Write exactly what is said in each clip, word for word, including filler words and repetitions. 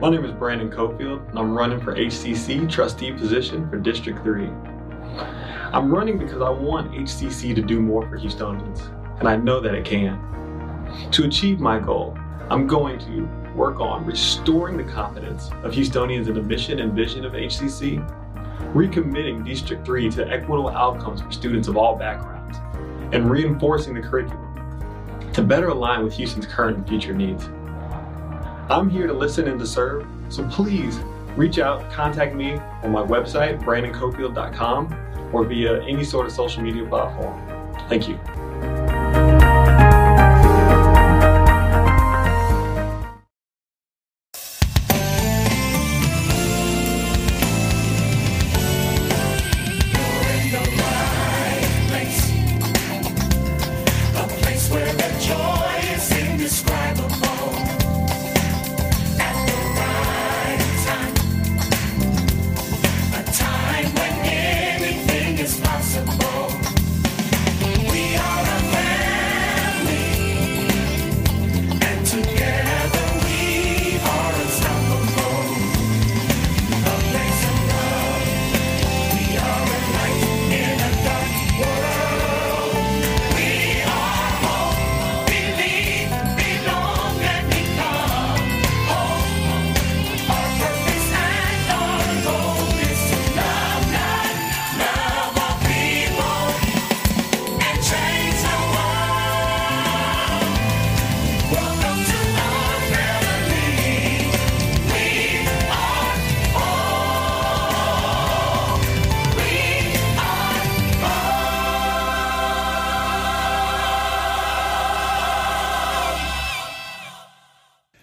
My name is Brandon Cofield, and I'm running for H C C trustee position for District three. I'm running because I want H C C to do more for Houstonians, and I know that it can. To achieve my goal, I'm going to work on restoring the confidence of Houstonians in the mission and vision of H C C, recommitting District three to equitable outcomes for students of all backgrounds, and reinforcing the curriculum to better align with Houston's current and future needs. I'm here to listen and to serve, so please reach out, contact me on my website, brandon cofield dot com, or via any sort of social media platform. Thank you.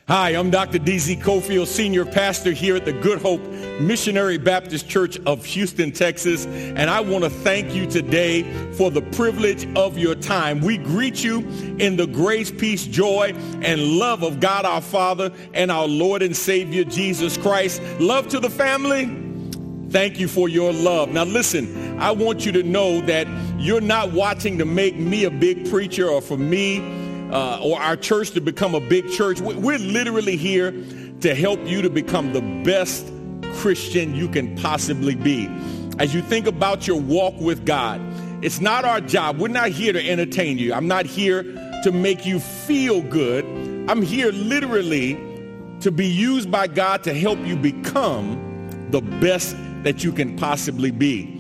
Hi, I'm Doctor D Z Cofield, Senior Pastor here at the Good Hope Missionary Baptist Church of Houston, Texas, and I want to thank you today for the privilege of your time. We greet you in the grace, peace, joy, and love of God our Father and our Lord and Savior Jesus Christ. Love to the family. Thank you for your love. Now listen, I want you to know that you're not watching to make me a big preacher or for me Uh, or our church to become a big church. We're literally here to help you to become the best Christian you can possibly be. As you think about your walk with God, it's not our job. We're not here to entertain you. I'm not here to make you feel good. I'm here literally to be used by God to help you become the best that you can possibly be.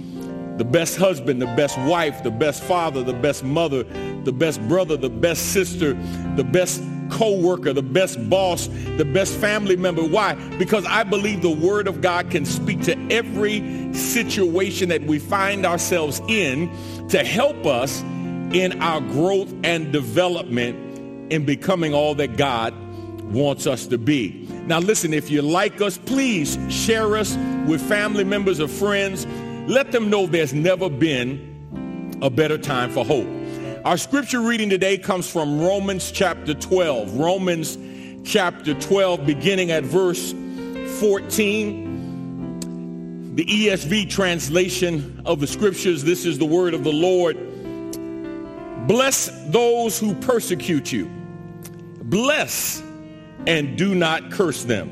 The best husband, the best wife, the best father, the best mother, the best brother, the best sister, the best co-worker, the best boss, the best family member. Why? Because I believe the Word of God can speak to every situation that we find ourselves in to help us in our growth and development in becoming all that God wants us to be. Now listen, if you like us, please share us with family members or friends. Let them know there's never been a better time for hope. Our scripture reading today comes from Romans chapter twelve. Romans chapter twelve, beginning at verse fourteen. The E S V translation of the scriptures, this is the word of the Lord. Bless those who persecute you. Bless and do not curse them.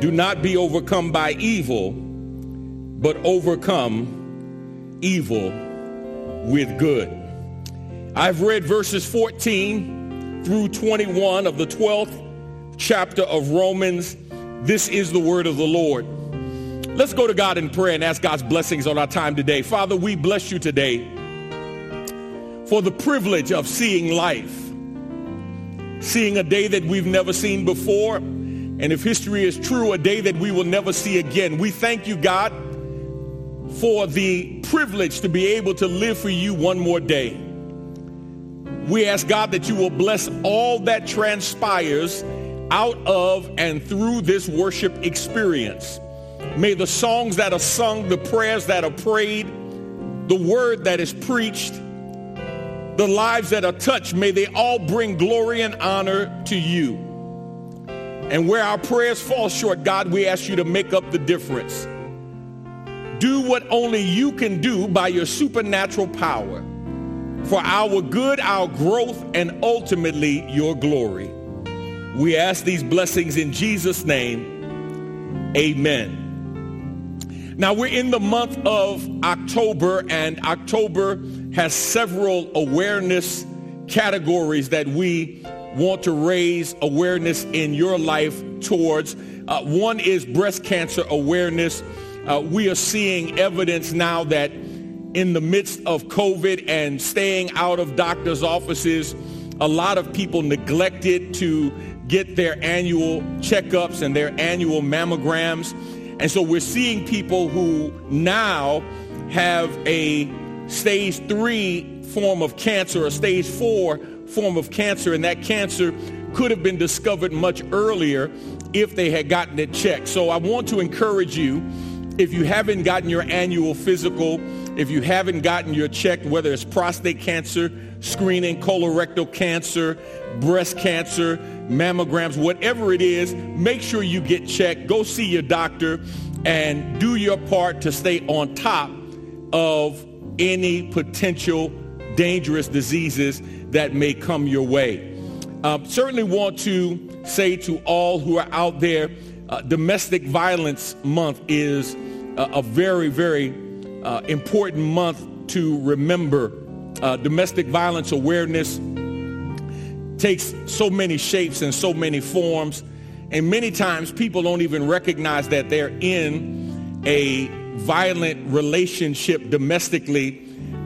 Do not be overcome by evil, but overcome evil with good. I've read verses fourteen through twenty-one of the twelfth chapter of Romans, This is the word of the Lord. Let's go to God in prayer and ask God's blessings on our time today. Father, we bless you today for the privilege of seeing life, seeing a day that we've never seen before, and if history is true, a day that we will never see again. We thank you, God, for the privilege to be able to live for you one more day. We ask, God, that you will bless all that transpires out of and through this worship experience. May the songs that are sung, the prayers that are prayed, the word that is preached, the lives that are touched, may they all bring glory and honor to you. And where our prayers fall short, God, we ask you to make up the difference. Do what only you can do by your supernatural power for our good, our growth, and ultimately your glory. We ask these blessings in Jesus' name. Amen. Now we're in the month of October, and October has several awareness categories that we want to raise awareness in your life towards. Uh, one is breast cancer awareness. Uh, we are seeing evidence now that in the midst of COVID and staying out of doctors' offices, a lot of people neglected to get their annual checkups and their annual mammograms. And so we're seeing people who now have a stage three form of cancer, a stage four form of cancer, and that cancer could have been discovered much earlier if they had gotten it checked. So I want to encourage you, if you haven't gotten your annual physical, if you haven't gotten your check, whether it's prostate cancer screening, colorectal cancer, breast cancer, mammograms, whatever it is, make sure you get checked. Go see your doctor and do your part to stay on top of any potential dangerous diseases that may come your way. Uh, certainly want to say to all who are out there, uh, Domestic Violence Month is a very, very uh, important month to remember. Uh, domestic violence awareness takes so many shapes and so many forms, and many times people don't even recognize that they're in a violent relationship domestically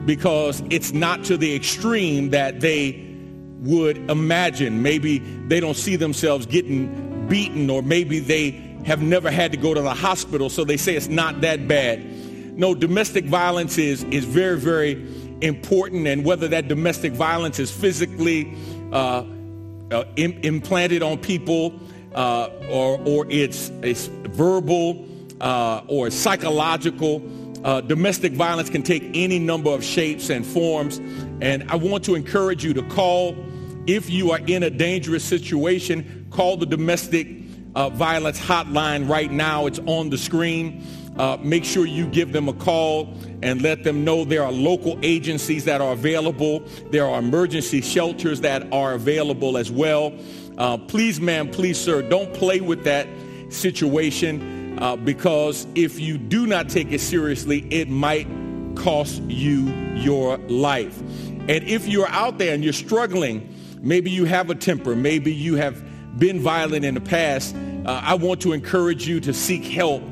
because it's not to the extreme that they would imagine. Maybe they don't see themselves getting beaten, or maybe they have never had to go to the hospital, so they say it's not that bad. No, domestic violence is, is very, very important, and whether that domestic violence is physically uh, uh, im- implanted on people, uh, or, or it's, it's verbal uh, or psychological, uh, domestic violence can take any number of shapes and forms. And I want to encourage you to call, if you are in a dangerous situation, call the domestic Uh, violence hotline right now. It's on the screen. Uh, make sure you give them a call and let them know there are local agencies that are available. There are emergency shelters that are available as well. Uh, please, ma'am, please, sir, don't play with that situation uh, because if you do not take it seriously, it might cost you your life. And if you're out there and you're struggling, maybe you have a temper, maybe you have been violent in the past, uh, I want to encourage you to seek help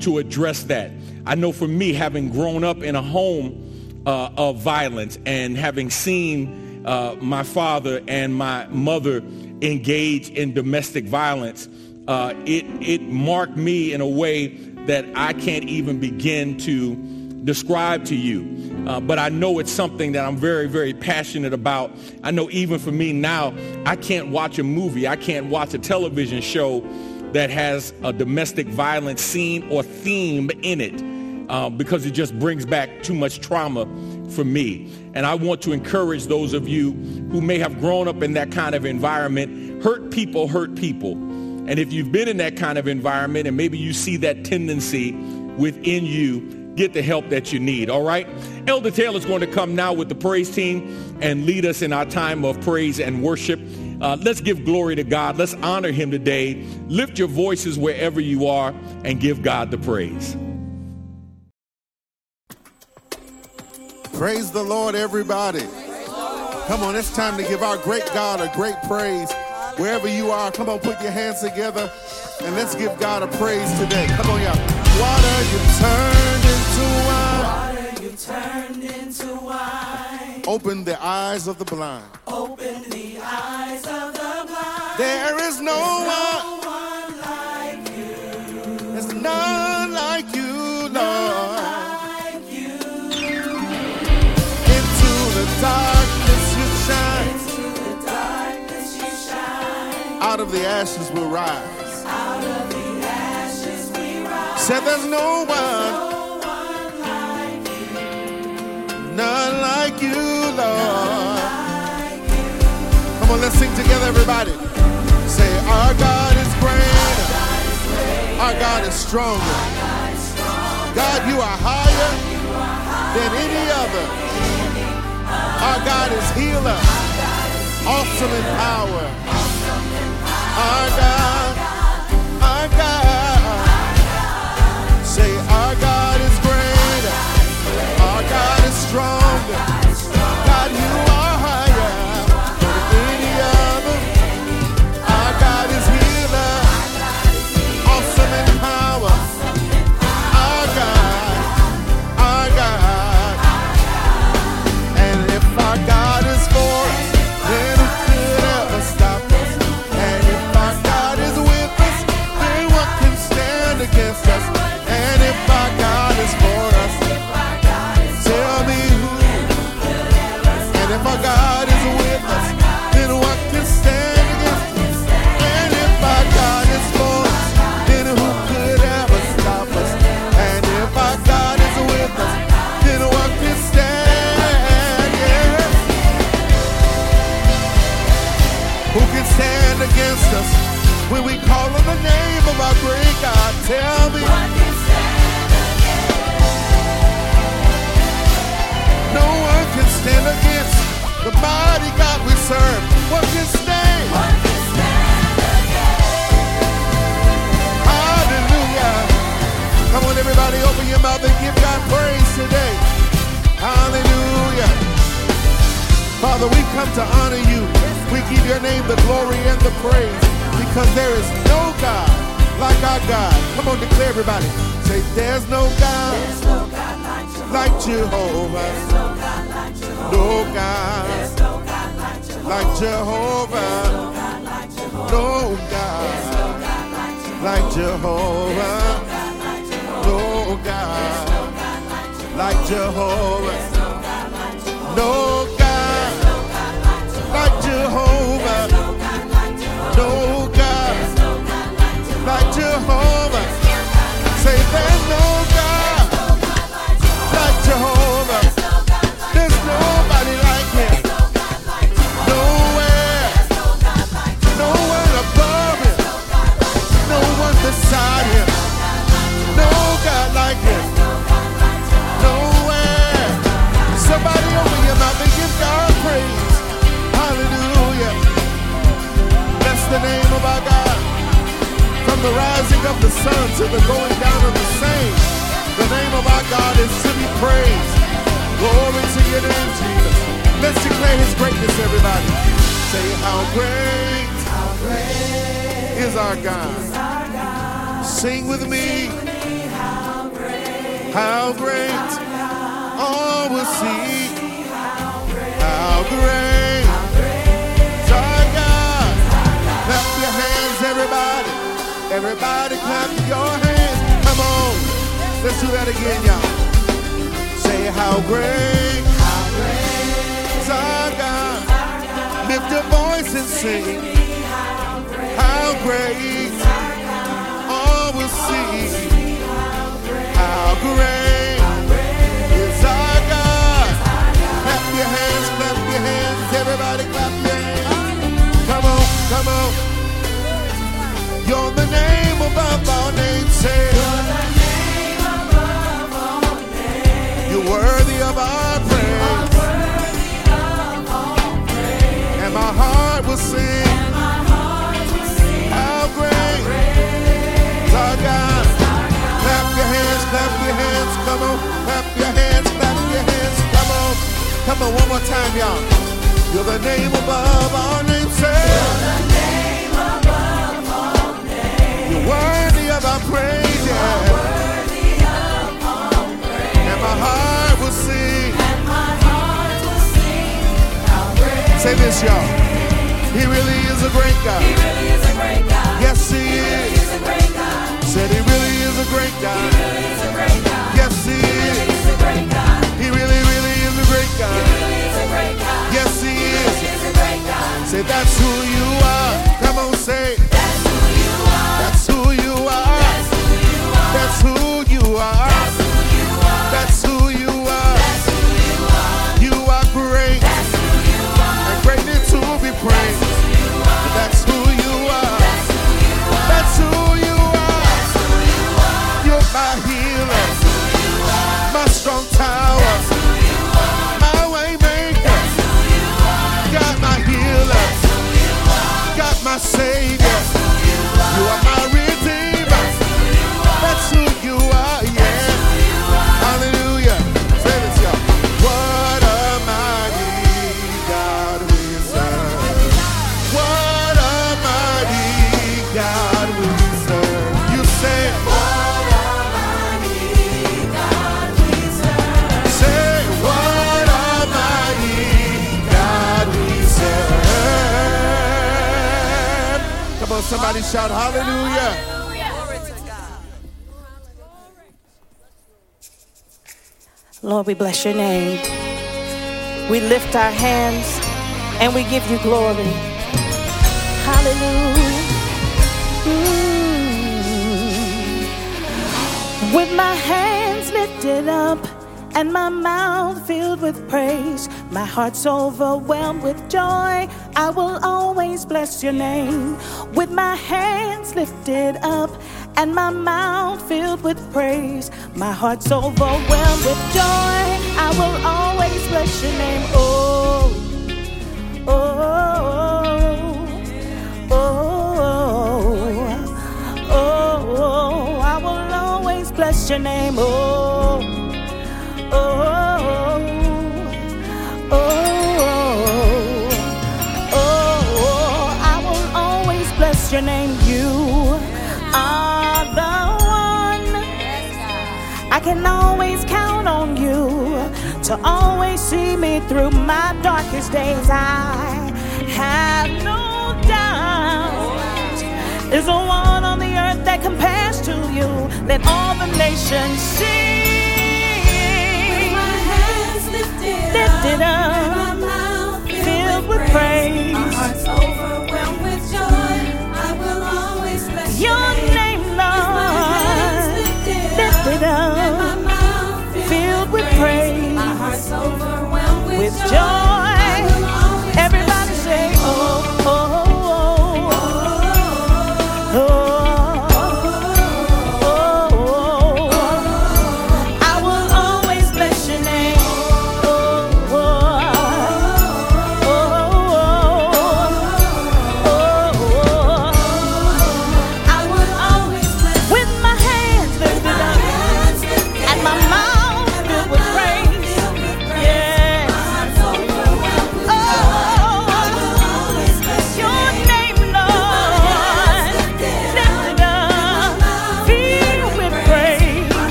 to address that. I know for me, having grown up in a home uh, of violence and having seen uh, my father and my mother engage in domestic violence, uh, it, it marked me in a way that I can't even begin to describe to you. Uh, but I know it's something that I'm very, very passionate about. I know even for me now, I can't watch a movie. I can't watch a television show that has a domestic violence scene or theme in it uh, because it just brings back too much trauma for me. And I want to encourage those of you who may have grown up in that kind of environment. Hurt people hurt people. And if you've been in that kind of environment and maybe you see that tendency within you, get the help that you need, all right? Elder Taylor's going to come now with the praise team and lead us in our time of praise and worship. Uh, let's give glory to God. Let's honor him today. Lift your voices wherever you are and give God the praise. Praise the Lord, everybody. Come on, it's time to give our great God a great praise. Wherever you are, come on, put your hands together and let's give God a praise today. Come on, y'all. Water, you turned into wine. Water, you turned into wine. Open the eyes of the blind. Open the eyes of the blind. There is no one. No one like you. There's none like you, Lord. None like you. Into the dark. Out of the ashes will rise. Out of the ashes we rise. Said there's no one, no one like you. None like you, Lord. Like you. Come on, let's sing together, everybody. Say, our God is greater. Our God is stronger. God, you are higher than any other. Our God is healer. Awesome in power. Our God, our God, say our God is greater, our God is stronger, God you are higher than any other, our God is healer, awesome in power, our God, our God, and if our God is for us, then who could ever stop us? Against us, and if our God is for us, tell me who, and if our God is with us, then what can stand against us? And if our God is for us, then who could ever stop us? And if our God is with us, then what can stand? Yes. Who can stand against us when we call on the name of our great God? Tell me, what can stand against? No one can stand against the mighty God we serve. What can stand? What can stand against? Hallelujah! Come on, everybody, open your mouth and give God praise today. Hallelujah! Father, we come to honor you. We give your name the glory and the praise, because there is no God like our God. Come on, declare everybody. Say, there's no God, there's no God like Jehovah. There's no God like Jehovah. No God, there's no God like Jehovah. Like Jehovah. No God like Jehovah. No God like Jehovah. No God like Jehovah. No like Jehovah, say there's no God like Jehovah. There's nobody like him. Nowhere, no one above him, no one beside him. No God like him. Nowhere. Somebody open your mouth and give God praise. Hallelujah. Bless the name of our God. From the rising of the sun to the going down of the same, the name of our God is to be praised. Glory to your name, Jesus. Let's declare his greatness, everybody. Say, how great, how great is our God. Is our God. Sing with me. Sing with me. How great, how great all will see. see how great, how great, how great is our God. Clap your hands, everybody. Everybody clap your hands. Come on. Let's do that again, y'all. Say how great, how great is our God. Lift your voice and sing. How great all will see. How great is our God. Clap your hands, clap your hands. Everybody clap your hands. Come on, come on. You're the name above all names, say. You're the name above all names. You're worthy of our praise. You're worthy of all praise. And my heart will sing. And my heart will sing. How great is our God. Clap your hands, clap your hands, come on. Clap your hands, clap your hands, come on. Come on, one more time, y'all. You're the name above all names, say. You're the name. this, y'all. He really is a great God. He really is a great God. Yes, he, he really is. is a great God. Said he really is a great God. He really is a great God. Yes, he, he is. Really is a great God. He really, really is a great God. He really is a great God. Yes, he, he is. Really is a great God. Say that's who you are. Come on, say. That's who you are. That's who you are. That's who you are. That's who you are. You are great. And greatly to be praised. That's who you are. That's who you are. You're my healer. My strong tower. My way maker. God, my healer. God, my savior. You are my redeemer. That's who you are. Somebody shout hallelujah. Hallelujah. Lord, we bless your name. We lift our hands and we give you glory. Hallelujah. Mm-hmm. With my hands lifted up and my mouth filled with praise, my heart's overwhelmed with joy, I will always bless your name. With my hands lifted up and my mouth filled with praise, my heart's overwhelmed with joy, I will always bless your name. Oh, oh, oh, oh, oh, oh, I will always bless your name. Oh, oh, oh, oh. Your name, you are the one. I can always count on you to always see me through my darkest days. I have no doubt there's a one on the earth that compares to you. Let all the nations sing. With my hands lifted, lifted up, up, and my mouth filled, filled with praise, my heart's overwhelmed with joy. Your name, Lord, lifted up, filled with praise, my heart's overwhelmed with joy. Everybody say, oh, oh.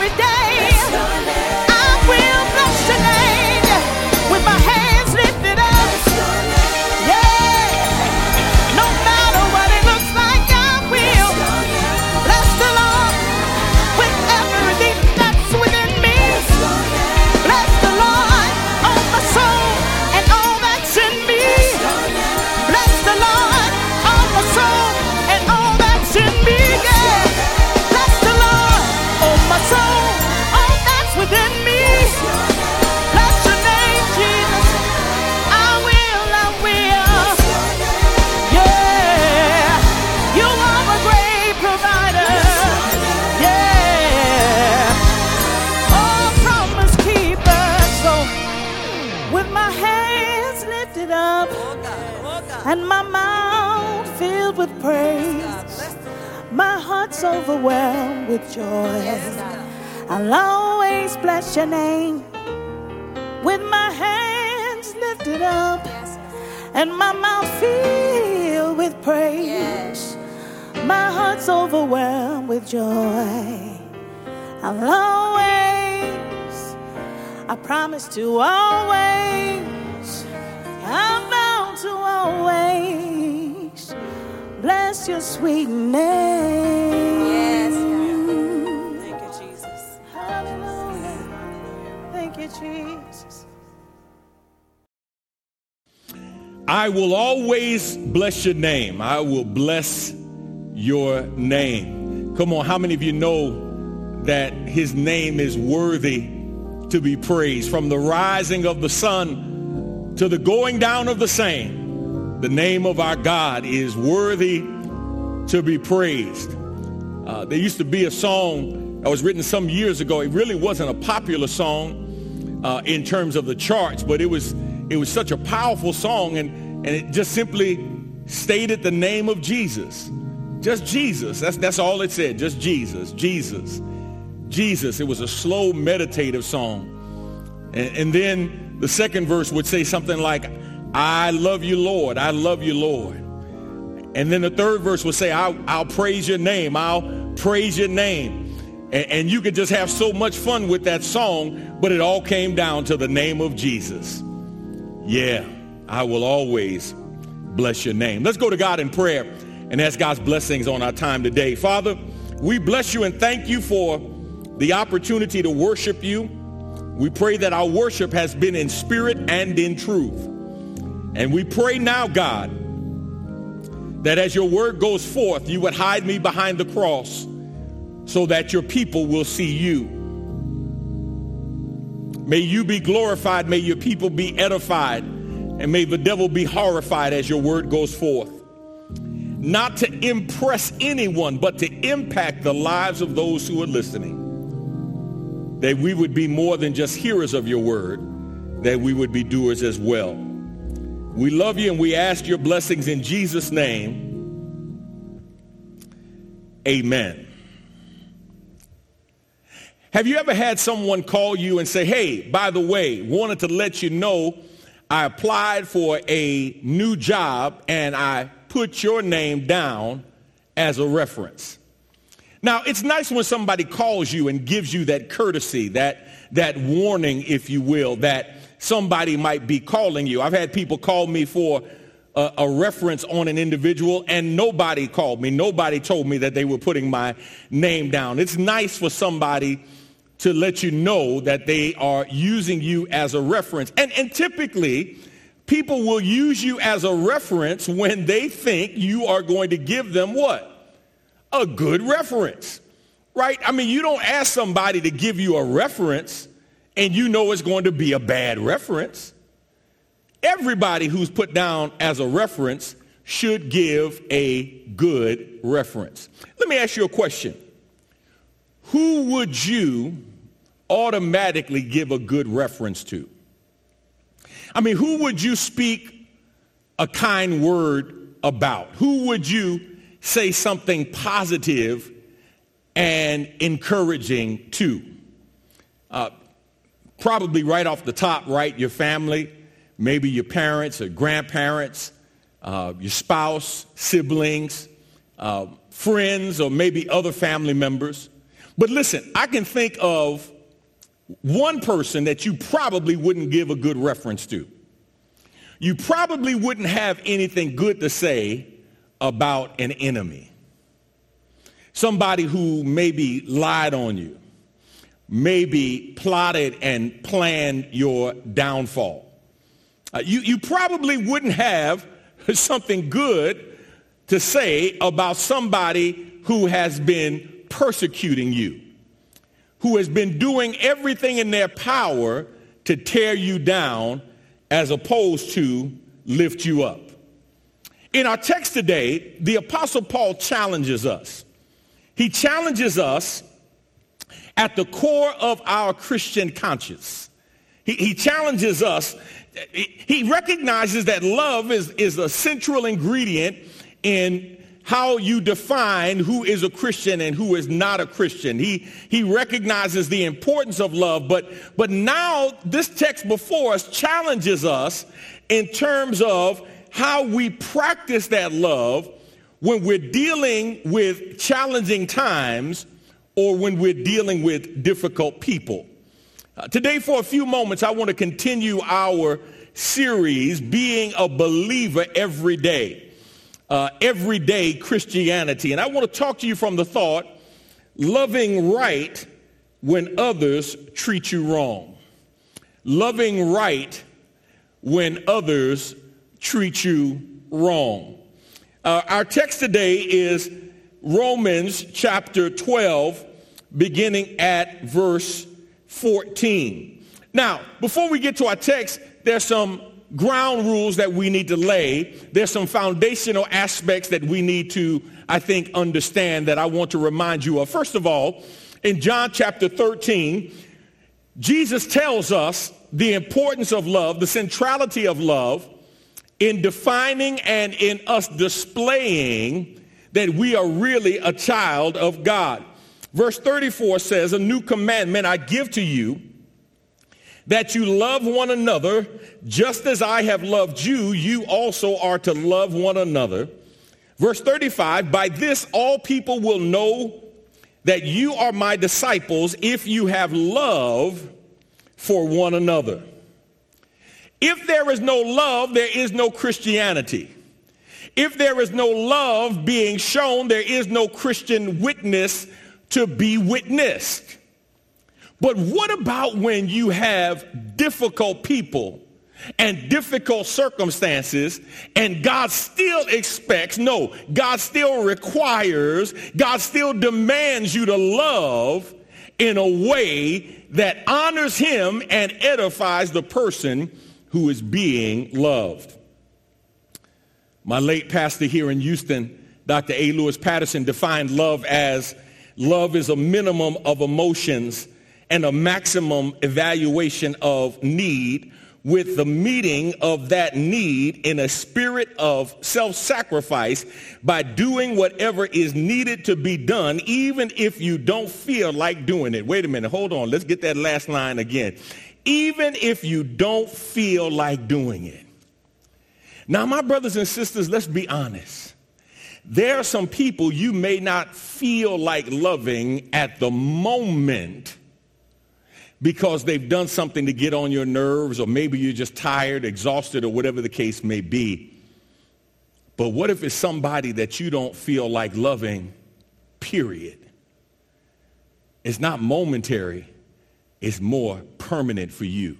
Every day. and my mouth filled with praise, my heart's overwhelmed with joy. I'll always bless your name with my hands lifted up and my mouth filled with praise. My heart's overwhelmed with joy. I'll always, I promise to always, I'm bound to always bless your sweet name. Yes, God. Thank you, Jesus. Hallelujah. Thank you, Jesus. I will always bless your name. I will bless your name. Come on, how many of you know that his name is worthy to be praised? From the rising of the sun to the going down of the same, the name of our God is worthy to be praised. Uh, there used to be a song that was written some years ago. It really wasn't a popular song uh, in terms of the charts, but it was it was such a powerful song, and, and it just simply stated the name of Jesus. Just Jesus. That's that's all it said. Just Jesus. Jesus. Jesus. It was a slow, meditative song. And, and then the second verse would say something like, I love you, Lord. I love you, Lord. And then the third verse would say, I'll, I'll praise your name. I'll praise your name. And, and you could just have so much fun with that song, but it all came down to the name of Jesus. Yeah, I will always bless your name. Let's go to God in prayer and ask God's blessings on our time today. Father, we bless you and thank you for the opportunity to worship you. We pray that our worship has been in spirit and in truth. And we pray now, God, that as your word goes forth, you would hide me behind the cross so that your people will see you. May you be glorified, may your people be edified, and may the devil be horrified as your word goes forth. Not to impress anyone, but to impact the lives of those who are listening. That we would be more than just hearers of your word, that we would be doers as well. We love you and we ask your blessings in Jesus' name. Amen. Have you ever had someone call you and say, hey, by the way, wanted to let you know I applied for a new job and I put your name down as a reference. Now, it's nice when somebody calls you and gives you that courtesy, that that warning, if you will, that somebody might be calling you. I've had people call me for a, a reference on an individual, and nobody called me. Nobody told me that they were putting my name down. It's nice for somebody to let you know that they are using you as a reference. And, and typically, people will use you as a reference when they think you are going to give them what? A good reference, right? I mean, you don't ask somebody to give you a reference and you know it's going to be a bad reference. Everybody who's put down as a reference should give a good reference. Let me ask you a question. Who would you automatically give a good reference to? I mean, who would you speak a kind word about? Who would you say something positive and encouraging to? Uh, probably right off the top, right? Your family, maybe your parents or grandparents, uh, your spouse, siblings, uh, friends, or maybe other family members. But listen, I can think of one person that you probably wouldn't give a good reference to. You probably wouldn't have anything good to say about an enemy. Somebody who maybe lied on you, maybe plotted and planned your downfall. Uh, you, you probably wouldn't have something good to say about somebody who has been persecuting you, who has been doing everything in their power to tear you down as opposed to lift you up. In our text today, the Apostle Paul challenges us. He challenges us at the core of our Christian conscience. He, he challenges us he recognizes that love is, is a central ingredient in how you define who is a Christian and who is not a Christian. He, he recognizes the importance of love, but, but now this text before us challenges us in terms of how we practice that love when we're dealing with challenging times or when we're dealing with difficult people. Uh, today, for a few moments, I want to continue our series, Being a Believer Every Day. Uh, everyday Christianity. And I want to talk to you from the thought, loving right when others treat you wrong. Loving right when others treat you wrong. Uh, our text today is Romans chapter twelve, beginning at verse fourteen. Now, before we get to our text, there's some ground rules that we need to lay. There's some foundational aspects that we need to, I think, understand that I want to remind you of. First of all, in John chapter thirteen, Jesus tells us the importance of love, the centrality of love in defining and in us displaying that we are really a child of God. Verse thirty-four says, "A new commandment I give to you, that you love one another, just as I have loved you, you also are to love one another." Verse thirty-five, "By this all people will know that you are my disciples if you have love for one another." If there is no love, there is no Christianity. If there is no love being shown, there is no Christian witness to be witnessed. But what about when you have difficult people and difficult circumstances, and God still expects, no, God still requires, God still demands you to love in a way that honors him and edifies the person who is being loved? My late pastor here in Houston, Doctor A. Lewis Patterson, defined love as, love is a minimum of emotions and a maximum evaluation of need with the meeting of that need in a spirit of self-sacrifice by doing whatever is needed to be done, even if you don't feel like doing it. Wait a minute, hold on, let's get that last line again. Even if you don't feel like doing it. Now, my brothers and sisters, let's be honest. There are some people you may not feel like loving at the moment, because they've done something to get on your nerves, or maybe you're just tired, exhausted, or whatever the case may be. But what if it's somebody that you don't feel like loving, period? It's not momentary. It's more permanent for you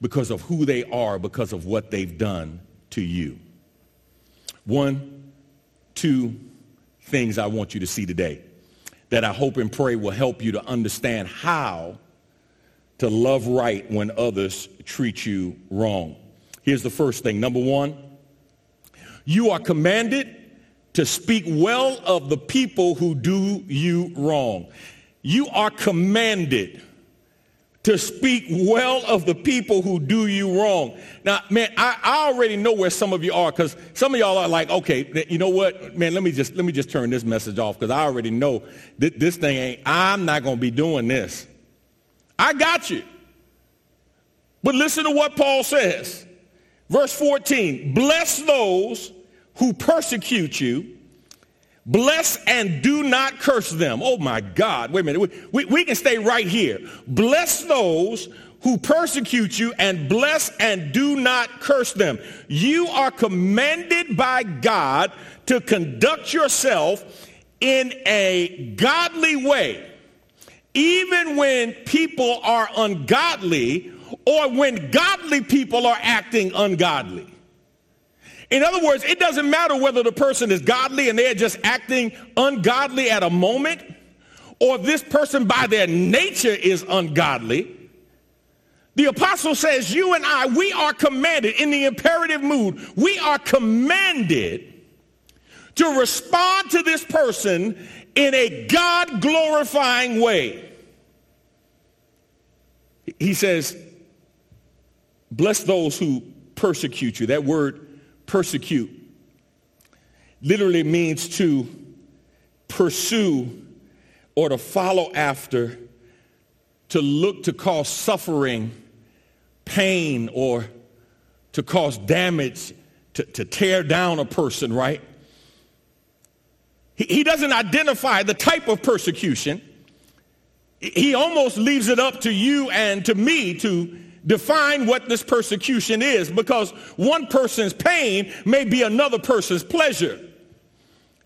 because of who they are, because of what they've done to you. One, two things I want you to see today that I hope and pray will help you to understand how to love right when others treat you wrong. Here's the first thing. Number one, you are commanded to speak well of the people who do you wrong. You are commanded to speak well of the people who do you wrong. Now, man, I, I already know where some of you are, because some of y'all are like, okay, you know what, man, let me just let me just turn this message off, because I already know that this thing ain't, I'm not going to be doing this. I got you. But listen to what Paul says. Verse fourteen, "Bless those who persecute you. Bless and do not curse them." Oh, my God. Wait a minute. We, we, we can stay right here. Bless those who persecute you, and bless and do not curse them. You are commanded by God to conduct yourself in a godly way, even when people are ungodly, or when godly people are acting ungodly. In other words, it doesn't matter whether the person is godly and they're just acting ungodly at a moment, or this person by their nature is ungodly. The apostle says you and I, we are commanded in the imperative mood. We are commanded to respond to this person in a God-glorifying way. He says, Bless those who persecute you. That word persecute literally means to pursue or to follow after, to look to cause suffering, pain, or to cause damage, to, to tear down a person, right? He, he doesn't identify the type of persecution. He almost leaves it up to you and to me to define what this persecution is, because one person's pain may be another person's pleasure.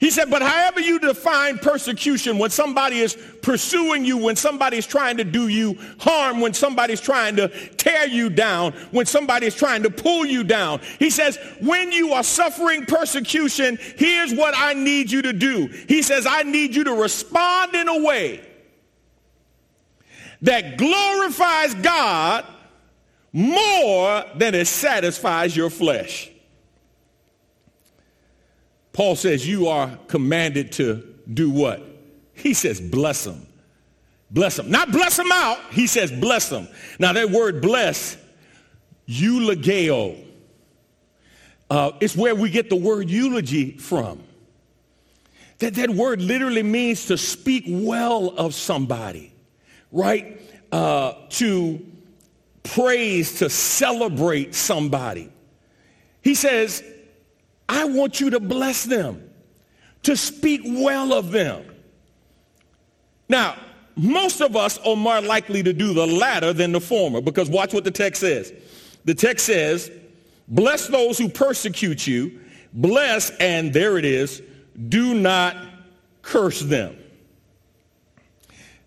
He said, but however you define persecution, when somebody is pursuing you, when somebody's trying to do you harm, when somebody's trying to tear you down, when somebody's trying to pull you down, he says, when you are suffering persecution, here's what I need you to do. He says, I need you to respond in a way that glorifies God more than it satisfies your flesh. Paul says you are commanded to do what? He says bless them. Bless them. Not bless them out. He says bless them. Now that word bless, eulogio, uh, it's where we get the word eulogy from. That, that word literally means to speak well of somebody, right? Uh, to praise, to celebrate somebody. He says, I want you to bless them, to speak well of them. Now, most of us are more likely to do the latter than the former, because watch what the text says. The text says, bless those who persecute you, bless, and there it is, do not curse them.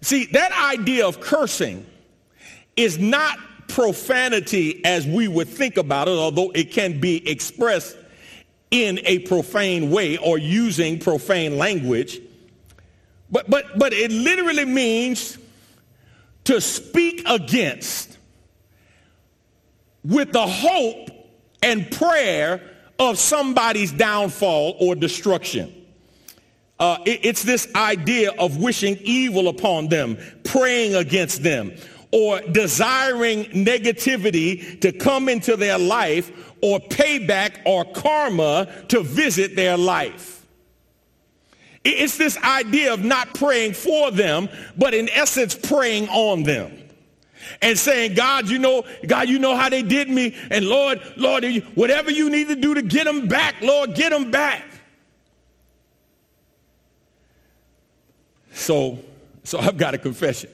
See, that idea of cursing is not profanity as we would think about it, although it can be expressed in a profane way or using profane language, but but but it literally means to speak against with the hope and prayer of somebody's downfall or destruction. Uh, it, it's this idea of wishing evil upon them, praying against them, or desiring negativity to come into their life, or payback or karma to visit their life. It's this idea of not praying for them, but in essence praying on them and saying, God, you know, God, you know how they did me. And Lord, Lord, whatever you need to do to get them back, Lord, get them back. So, so I've got a confession.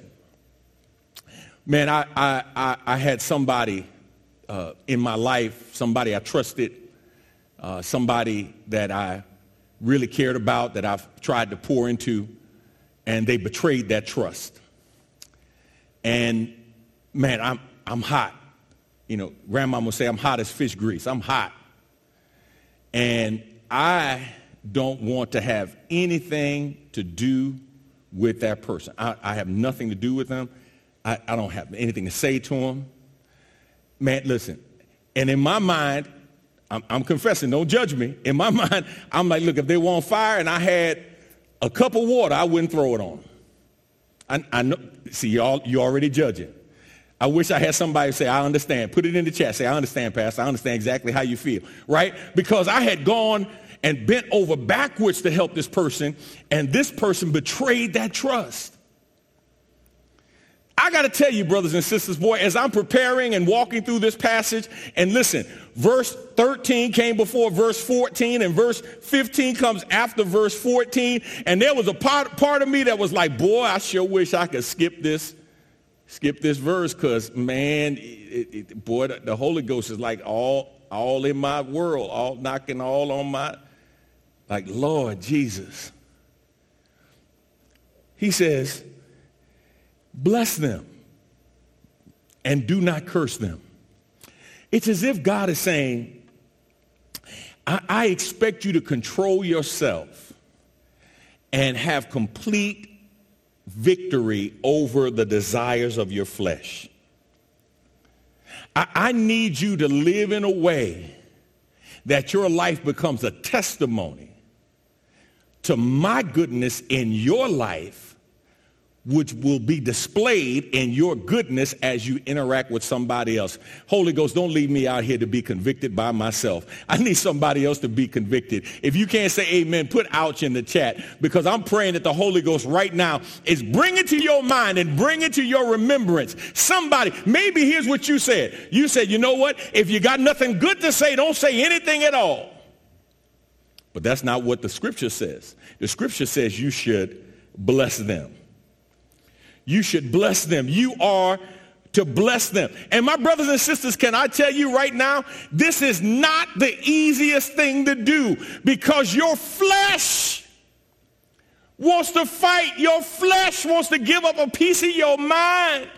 Man, I, I, I, I had somebody uh, in my life, somebody I trusted, uh, somebody that I really cared about, that I've tried to pour into, and they betrayed that trust. And man, I'm, I'm hot. You know, grandma would say, I'm hot as fish grease. I'm hot. And I don't want to have anything to do with that person. I, I have nothing to do with them. I, I don't have anything to say to him. Man, listen, and in my mind, I'm, I'm confessing, don't judge me. In my mind, I'm like, look, if they were on fire and I had a cup of water, I wouldn't throw it on them. I, I know, see, y'all, you're already judging. I wish I had somebody say, I understand. Put it in the chat. Say, I understand, Pastor. I understand exactly how you feel, right? Because I had gone and bent over backwards to help this person, and this person betrayed that trust. I got to tell you, brothers and sisters, boy, as I'm preparing and walking through this passage, and listen, verse thirteen came before verse fourteen, and verse fifteen comes after verse fourteen, and there was a part, part of me that was like, boy, I sure wish I could skip this, skip this verse, because, man, it, it, boy, the, the Holy Ghost is like all, all in my world, all knocking all on my, like, Lord Jesus. He says, bless them and do not curse them. It's as if God is saying, I, I expect you to control yourself and have complete victory over the desires of your flesh. I, I need you to live in a way that your life becomes a testimony to my goodness in your life, which will be displayed in your goodness as you interact with somebody else. Holy Ghost, don't leave me out here to be convicted by myself. I need somebody else to be convicted. If you can't say amen, put ouch in the chat, because I'm praying that the Holy Ghost right now is bringing to your mind and bringing to your remembrance. Somebody, maybe here's what you said. You said, you know what? If you got nothing good to say, don't say anything at all. But that's not what the scripture says. The scripture says you should bless them. You should bless them. You are to bless them. And my brothers and sisters, can I tell you right now, this is not the easiest thing to do, because your flesh wants to fight. Your flesh wants to give up a piece of your mind.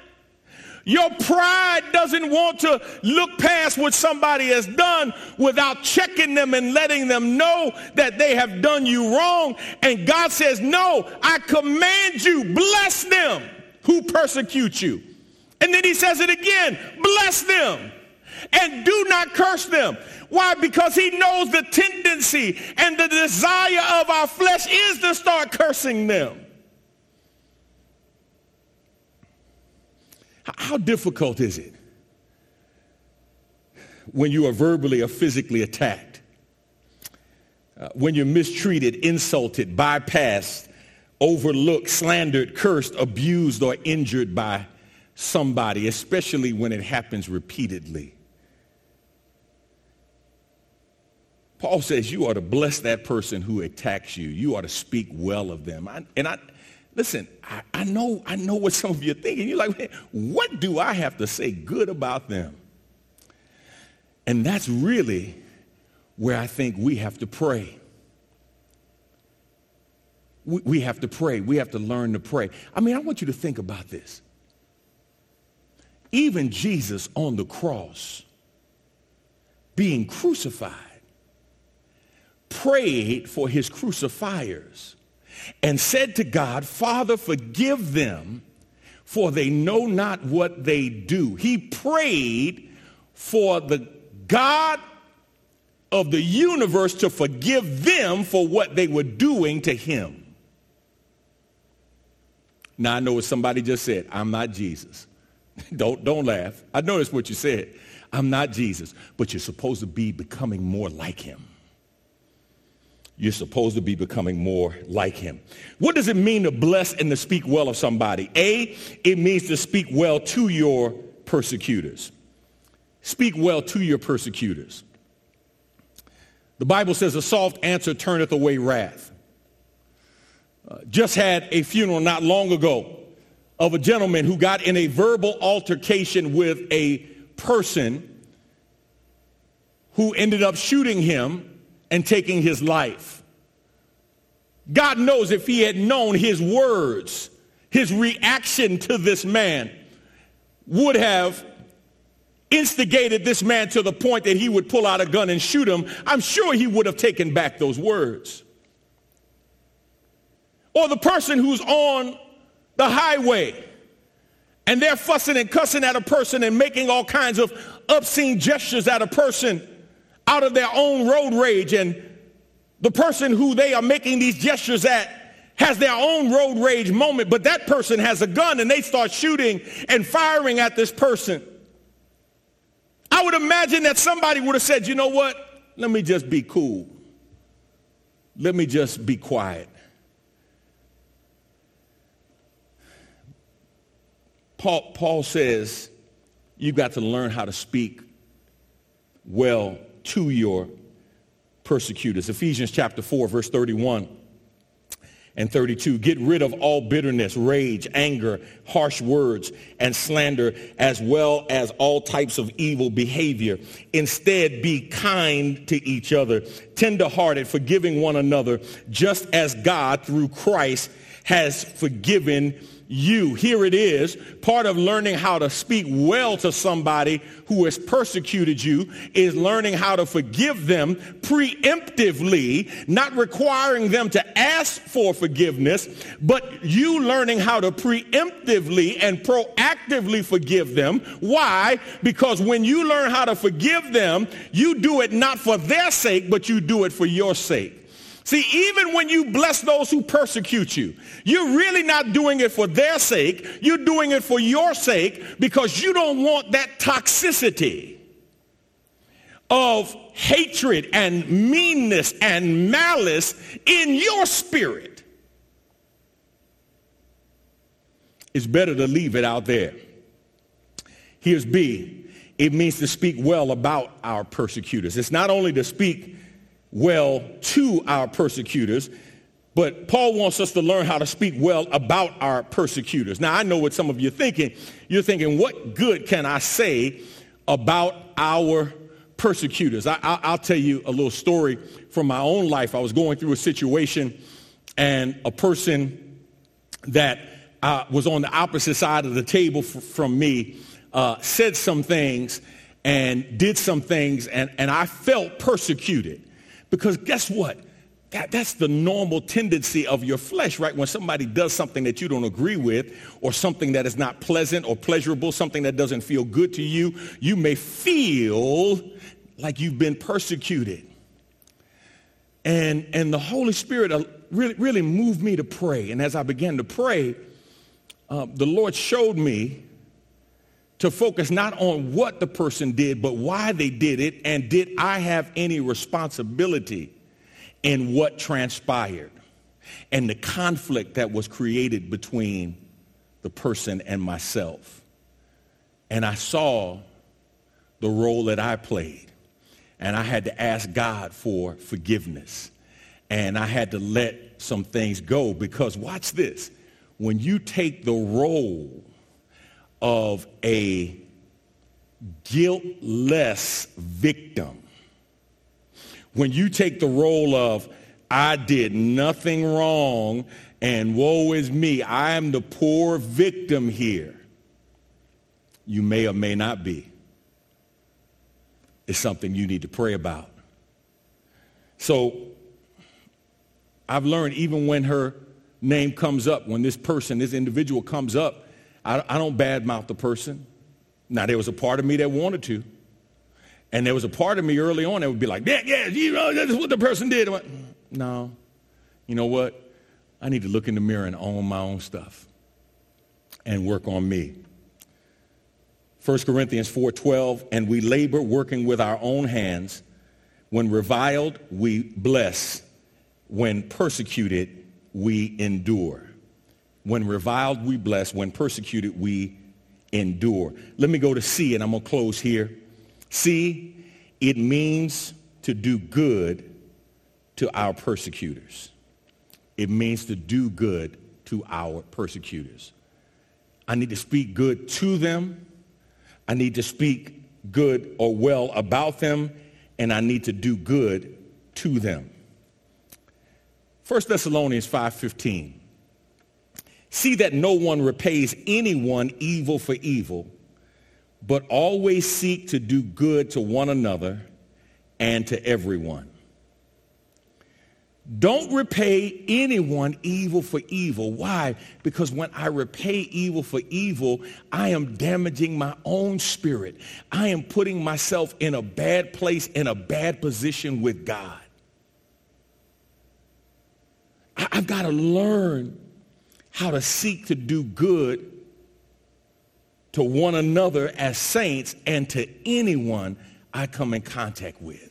Your pride doesn't want to look past what somebody has done without checking them and letting them know that they have done you wrong. And God says, no, I command you, bless them who persecute you. And then he says it again, bless them and do not curse them. Why? Because he knows the tendency and the desire of our flesh is to start cursing them. How difficult is it when you are verbally or physically attacked, uh, when you're mistreated, insulted, bypassed, overlooked, slandered, cursed, abused, or injured by somebody, especially when it happens repeatedly? Paul says you are to bless that person who attacks you. You are to speak well of them. I, and I... Listen, I, I know I know what some of you are thinking. You're like, what do I have to say good about them? And that's really where I think we have to pray. We, we have to pray. We have to learn to pray. I mean, I want you to think about this. Even Jesus on the cross, being crucified, prayed for his crucifiers and said to God, Father, forgive them, for they know not what they do. He prayed for the God of the universe to forgive them for what they were doing to him. Now, I know what somebody just said. I'm not Jesus. Don't, don't laugh. I know that's what you said. I'm not Jesus. But you're supposed to be becoming more like him. You're supposed to be becoming more like him. What does it mean to bless and to speak well of somebody? A, it means to speak well to your persecutors. Speak well to your persecutors. The Bible says a soft answer turneth away wrath. Uh, just had a funeral not long ago of a gentleman who got in a verbal altercation with a person who ended up shooting him and taking his life. God knows if he had known his words, his reaction to this man would have instigated this man to the point that he would pull out a gun and shoot him. I'm sure he would have taken back those words. Or the person who's on the highway and they're fussing and cussing at a person and making all kinds of obscene gestures at a person out of their own road rage, and the person who they are making these gestures at has their own road rage moment, but that person has a gun and they start shooting and firing at this person. I would imagine that somebody would have said, you know what? Let me just be cool. Let me just be quiet. Paul, Paul says you've got to learn how to speak well to your persecutors. Ephesians chapter four, verse thirty-one and thirty-two. Get rid of all bitterness, rage, anger, harsh words, and slander, as well as all types of evil behavior. Instead, be kind to each other, tender-hearted, forgiving one another, just as God through Christ has forgiven you. Here it is. Part of learning how to speak well to somebody who has persecuted you is learning how to forgive them preemptively, not requiring them to ask for forgiveness, but you learning how to preemptively and proactively forgive them. Why? Because when you learn how to forgive them, you do it not for their sake, but you do it for your sake. See, even when you bless those who persecute you, you're really not doing it for their sake. You're doing it for your sake because you don't want that toxicity of hatred and meanness and malice in your spirit. It's better to leave it out there. Here's B. It means to speak well about our persecutors. It's not only to speak well to our persecutors, but Paul wants us to learn how to speak well about our persecutors. Now, I know what some of you are thinking. You're thinking, what good can I say about our persecutors? I, I, I'll tell you a little story from my own life. I was going through a situation, and a person that uh, was on the opposite side of the table f- from me uh, said some things and did some things, and, and I felt persecuted. Because guess what? That, that's the normal tendency of your flesh, right? When somebody does something that you don't agree with, or something that is not pleasant or pleasurable, something that doesn't feel good to you, you may feel like you've been persecuted. And, and the Holy Spirit really, really moved me to pray. And as I began to pray, uh, the Lord showed me to focus not on what the person did, but why they did it, and did I have any responsibility in what transpired and the conflict that was created between the person and myself. And I saw the role that I played, and I had to ask God for forgiveness, and I had to let some things go, because watch this, when you take the role of a guiltless victim, when you take the role of I did nothing wrong and woe is me, I am the poor victim here, you may or may not be. It's something you need to pray about. So I've learned, even when her name comes up, when this person, this individual comes up, I don't badmouth the person. Now, there was a part of me that wanted to. And there was a part of me early on that would be like, yeah, yeah, you know, that's what the person did. Like, no, you know what? I need to look in the mirror and own my own stuff and work on me. First Corinthians four twelve, and we labor working with our own hands. When reviled, we bless. When persecuted, we endure. When reviled, we bless. When persecuted, we endure. Let me go to C, and I'm going to close here. C, it means to do good to our persecutors. It means to do good to our persecutors. I need to speak good to them. I need to speak good or well about them, and I need to do good to them. First Thessalonians five fifteen. See that no one repays anyone evil for evil, but always seek to do good to one another and to everyone. Don't repay anyone evil for evil. Why? Because when I repay evil for evil, I am damaging my own spirit. I am putting myself in a bad place, in a bad position with God. I- I've got to learn how to seek to do good to one another as saints and to anyone I come in contact with.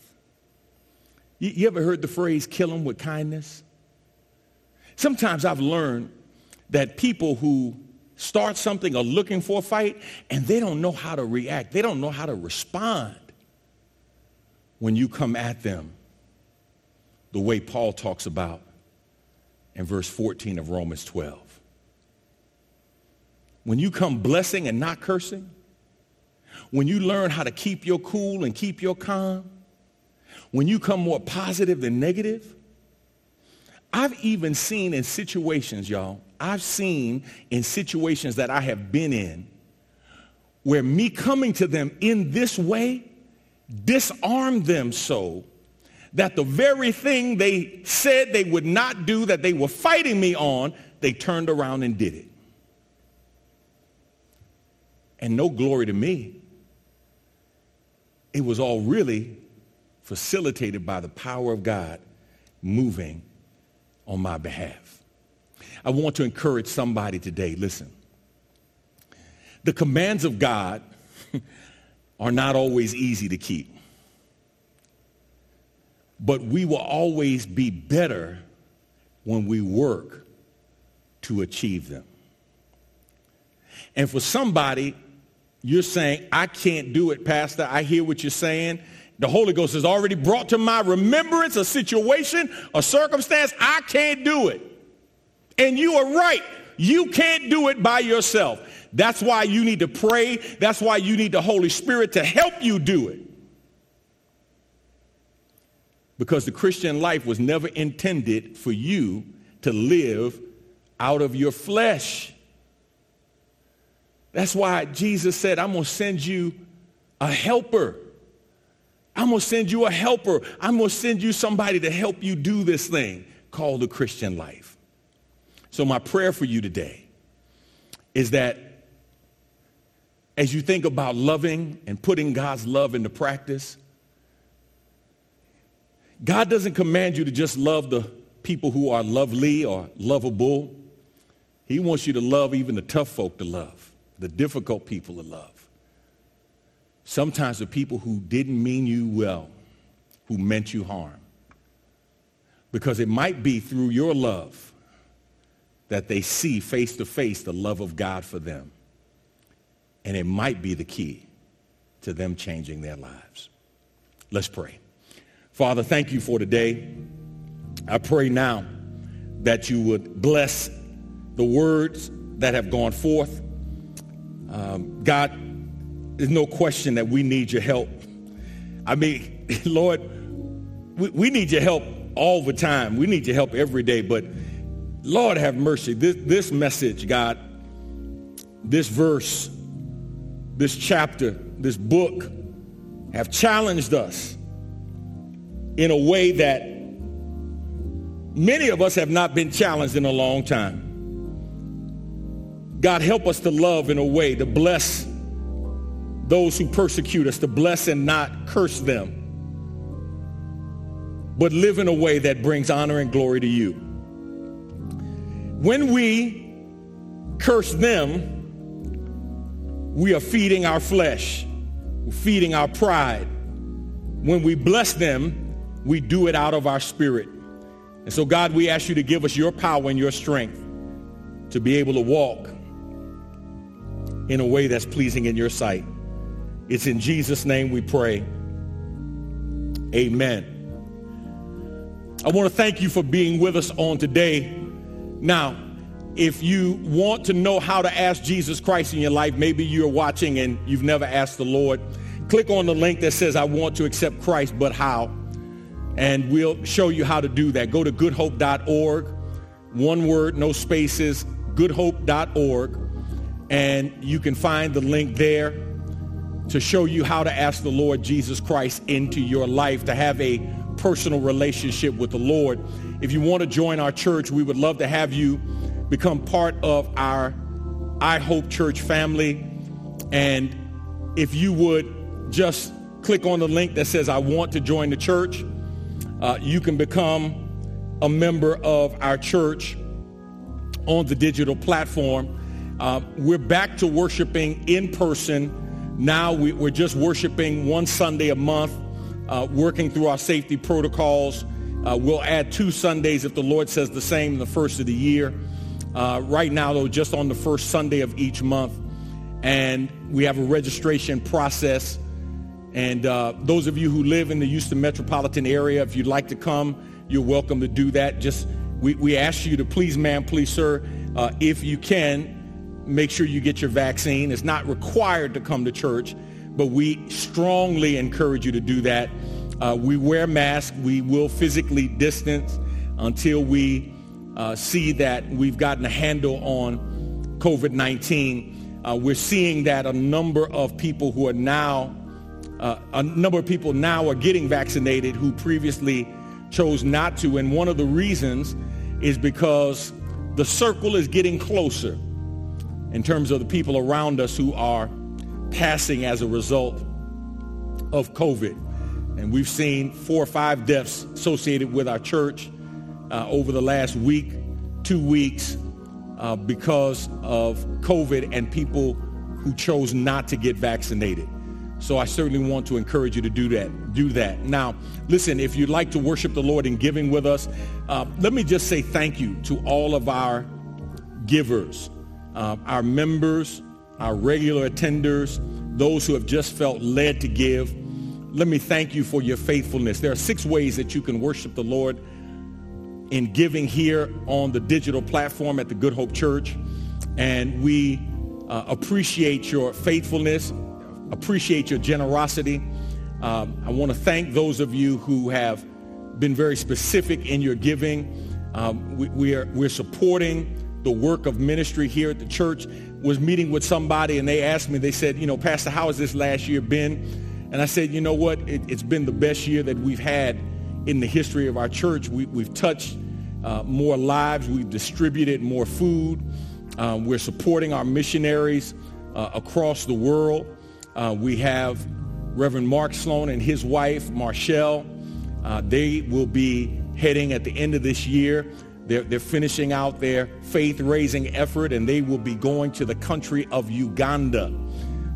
You, you ever heard the phrase, kill them with kindness? Sometimes I've learned that people who start something are looking for a fight, and they don't know how to react. They don't know how to respond when you come at them the way Paul talks about in verse fourteen of Romans twelve. When you come blessing and not cursing, when you learn how to keep your cool and keep your calm, when you come more positive than negative, I've even seen in situations, y'all, I've seen in situations that I have been in where me coming to them in this way disarmed them so that the very thing they said they would not do, that they were fighting me on, they turned around and did it. And no glory to me. It was all really facilitated by the power of God moving on my behalf. I want to encourage somebody today. Listen, the commands of God are not always easy to keep, but we will always be better when we work to achieve them. And for somebody, you're saying, I can't do it, Pastor. I hear what you're saying. The Holy Ghost has already brought to my remembrance a situation, a circumstance. I can't do it. And you are right. You can't do it by yourself. That's why you need to pray. That's why you need the Holy Spirit to help you do it. Because the Christian life was never intended for you to live out of your flesh. That's why Jesus said, I'm going to send you a helper. I'm going to send you a helper. I'm going to send you somebody to help you do this thing called the Christian life. So my prayer for you today is that as you think about loving and putting God's love into practice, God doesn't command you to just love the people who are lovely or lovable. He wants you to love even the tough folk to love, the difficult people to love. Sometimes the people who didn't mean you well, who meant you harm. Because it might be through your love that they see face to face the love of God for them. And it might be the key to them changing their lives. Let's pray. Father, thank you for today. I pray now that you would bless the words that have gone forth. Um, God, there's no question that we need your help. I mean, Lord, we, we need your help all the time. We need your help every day. But Lord, have mercy. This, this message, God, this verse, this chapter, this book have challenged us in a way that many of us have not been challenged in a long time. God, help us to love in a way, to bless those who persecute us, to bless and not curse them, but live in a way that brings honor and glory to you. When we curse them, we are feeding our flesh, we're feeding our pride. When we bless them, we do it out of our spirit. And so, God, we ask you to give us your power and your strength to be able to walk in a way that's pleasing in your sight. It's in Jesus' name we pray. Amen. I want to thank you for being with us on today. Now, if you want to know how to ask Jesus Christ in your life, maybe you're watching and you've never asked the Lord, click on the link that says, I want to accept Christ, but how? And we'll show you how to do that. Go to good hope dot org, one word, no spaces, good hope dot org, and you can find the link there to show you how to ask the Lord Jesus Christ into your life, to have a personal relationship with the Lord. If you want to join our church, we would love to have you become part of our I Hope Church family. And if you would just click on the link that says, I want to join the church, Uh, you can become a member of our church on the digital platform. Uh, we're back to worshiping in person. Now we, we're just worshiping one Sunday a month, uh, working through our safety protocols. Uh, we'll add two Sundays if the Lord says the same in the first of the year. Uh, right now, though, just on the first Sunday of each month. And we have a registration process. And uh, those of you who live in the Houston metropolitan area, if you'd like to come, you're welcome to do that. Just we, we ask you to please, ma'am, please, sir, uh, if you can, make sure you get your vaccine. It's not required to come to church, but we strongly encourage you to do that. Uh, we wear masks. We will physically distance until we uh, see that we've gotten a handle on covid nineteen. Uh, we're seeing that a number of people who are now Uh, a number of people now are getting vaccinated who previously chose not to. And one of the reasons is because the circle is getting closer in terms of the people around us who are passing as a result of COVID. And we've seen four or five deaths associated with our church uh, over the last week, two weeks, uh, because of COVID and people who chose not to get vaccinated. So I certainly want to encourage you to do that. Do that. Now, listen, if you'd like to worship the Lord in giving with us, uh, let me just say thank you to all of our givers, uh, our members, our regular attenders, those who have just felt led to give. Let me thank you for your faithfulness. There are six ways that you can worship the Lord in giving here on the digital platform at the Good Hope Church. And we uh, appreciate your faithfulness, appreciate your generosity. Um, I want to thank those of you who have been very specific in your giving. Um, we, we are, we're supporting the work of ministry here at the church. Was meeting with somebody and they asked me, they said, you know, Pastor, how has this last year been? And I said, you know what? It, it's been the best year that we've had in the history of our church. We, we've touched uh, more lives. We've distributed more food. Um, we're supporting our missionaries uh, across the world. Uh, we have Reverend Mark Sloan and his wife, Marcelle. Uh, they will be heading at the end of this year. They're, they're finishing out their faith-raising effort, and they will be going to the country of Uganda.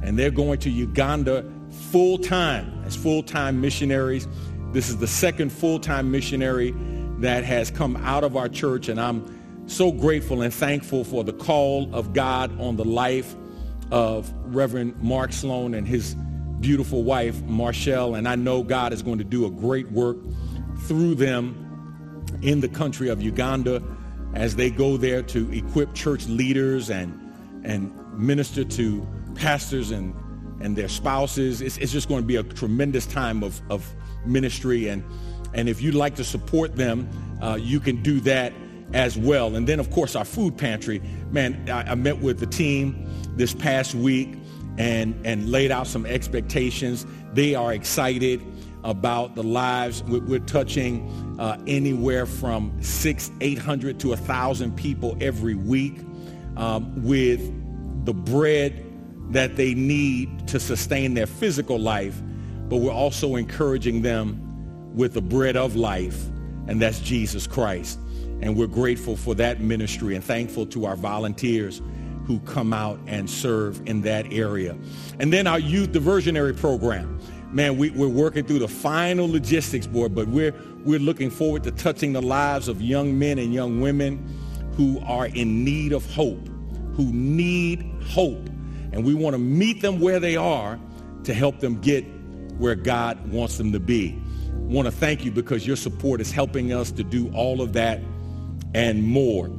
And they're going to Uganda full-time, as full-time missionaries. This is the second full-time missionary that has come out of our church, and I'm so grateful and thankful for the call of God on the life of Reverend Mark Sloan and his beautiful wife, Marcelle. And I know God is going to do a great work through them in the country of Uganda as they go there to equip church leaders and and minister to pastors and, and their spouses. It's, it's just going to be a tremendous time of, of ministry. And, and if you'd like to support them, uh, you can do that as well. And then, of course, our food pantry. Man, I, I met with the team this past week and, and laid out some expectations. They are excited about the lives. We're touching uh, anywhere from six, eight hundred to one thousand people every week um, with the bread that they need to sustain their physical life, but we're also encouraging them with the bread of life, and that's Jesus Christ. And we're grateful for that ministry and thankful to our volunteers who come out and serve in that area. And then our youth diversionary program. Man, we, we're working through the final logistics board, but we're we're looking forward to touching the lives of young men and young women who are in need of hope, who need hope. And we want to meet them where they are to help them get where God wants them to be. I want to thank you because your support is helping us to do all of that and more.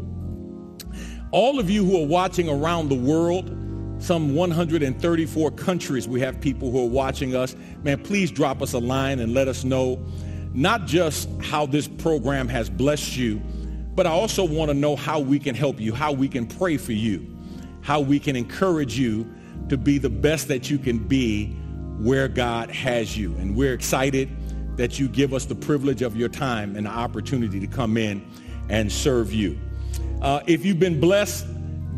All of you who are watching around the world, some one hundred thirty-four countries, we have people who are watching us. Man, please drop us a line and let us know not just how this program has blessed you, but I also want to know how we can help you, how we can pray for you, how we can encourage you to be the best that you can be where God has you. And we're excited that you give us the privilege of your time and the opportunity to come in and serve you. Uh, if you've been blessed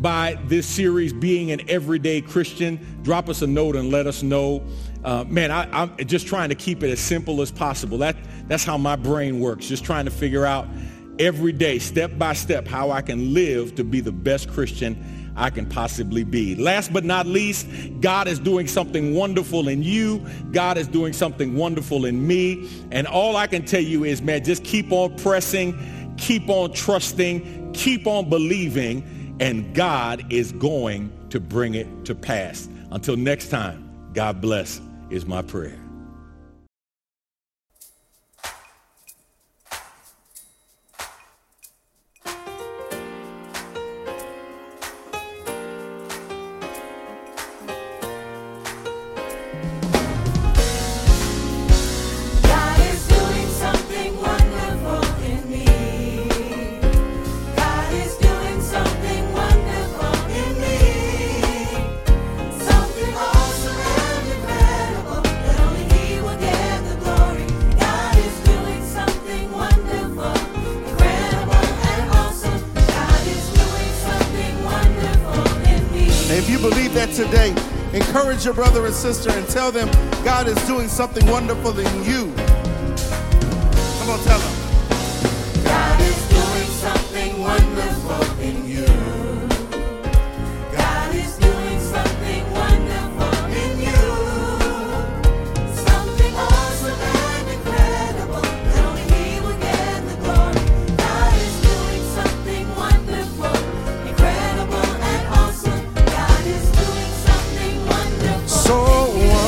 by this series, Being an Everyday Christian, drop us a note and let us know. Uh, man, I, I'm just trying to keep it as simple as possible. That, that's how my brain works, just trying to figure out every day, step by step, how I can live to be the best Christian I can possibly be. Last but not least, God is doing something wonderful in you. God is doing something wonderful in me. And all I can tell you is, man, just keep on pressing, keep on trusting, keep on believing, and God is going to bring it to pass. Until next time, God bless is my prayer. Don't Encourage your brother and sister and tell them God is doing something wonderful in you. Come on, tell them. God is doing something wonderful in you. God is doing something wonderful in you. Something awesome and incredible that only He will get the glory. God is doing something wonderful, incredible and awesome. God is doing something wonderful. So wonderful.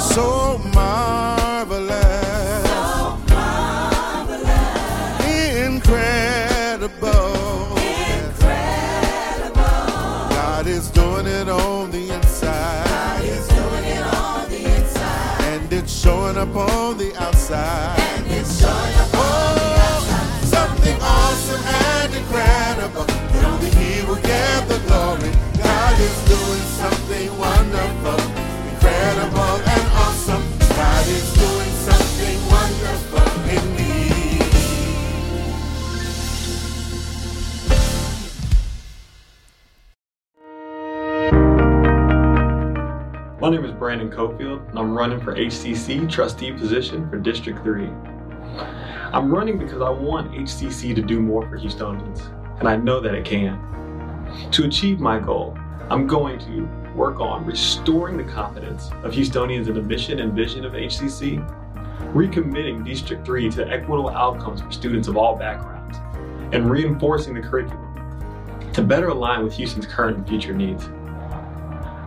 So marvelous, so marvelous, incredible, incredible. God is doing it on the inside. God is doing it on the inside, and it's showing up on the outside. And it's showing up oh, on the outside. Something awesome and incredible. That only He will get the glory. God is doing something wonderful, incredible. God is doing something wonderful in me. My name is Brandon Cofield, and I'm running for H C C trustee position for District three. I'm running because I want H C C to do more for Houstonians, and I know that it can. To achieve my goal, I'm going to work on restoring the confidence of Houstonians in the mission and vision of H C C, recommitting District three to equitable outcomes for students of all backgrounds, and reinforcing the curriculum to better align with Houston's current and future needs.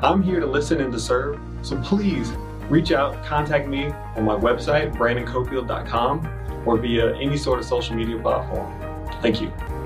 I'm here to listen and to serve, so please reach out, contact me on my website, brandon cofield dot com, or via any sort of social media platform. Thank you.